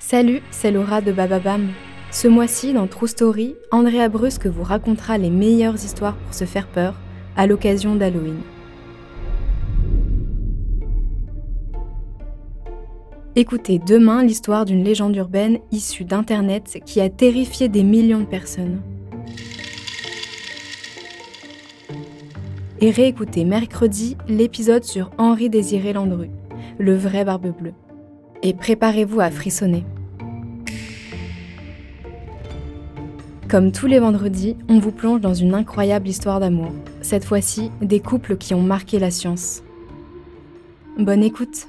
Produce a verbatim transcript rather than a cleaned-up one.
Salut, c'est Laura de Bababam. Ce mois-ci, dans True Story, Andrea Brusque vous racontera les meilleures histoires pour se faire peur à l'occasion d'Halloween. Écoutez demain l'histoire d'une légende urbaine issue d'Internet qui a terrifié des millions de personnes. Et réécoutez mercredi l'épisode sur Henri Désiré Landru, le vrai barbe bleue. Et préparez-vous à frissonner. Comme tous les vendredis, on vous plonge dans une incroyable histoire d'amour. Cette fois-ci, des couples qui ont marqué la science. Bonne écoute!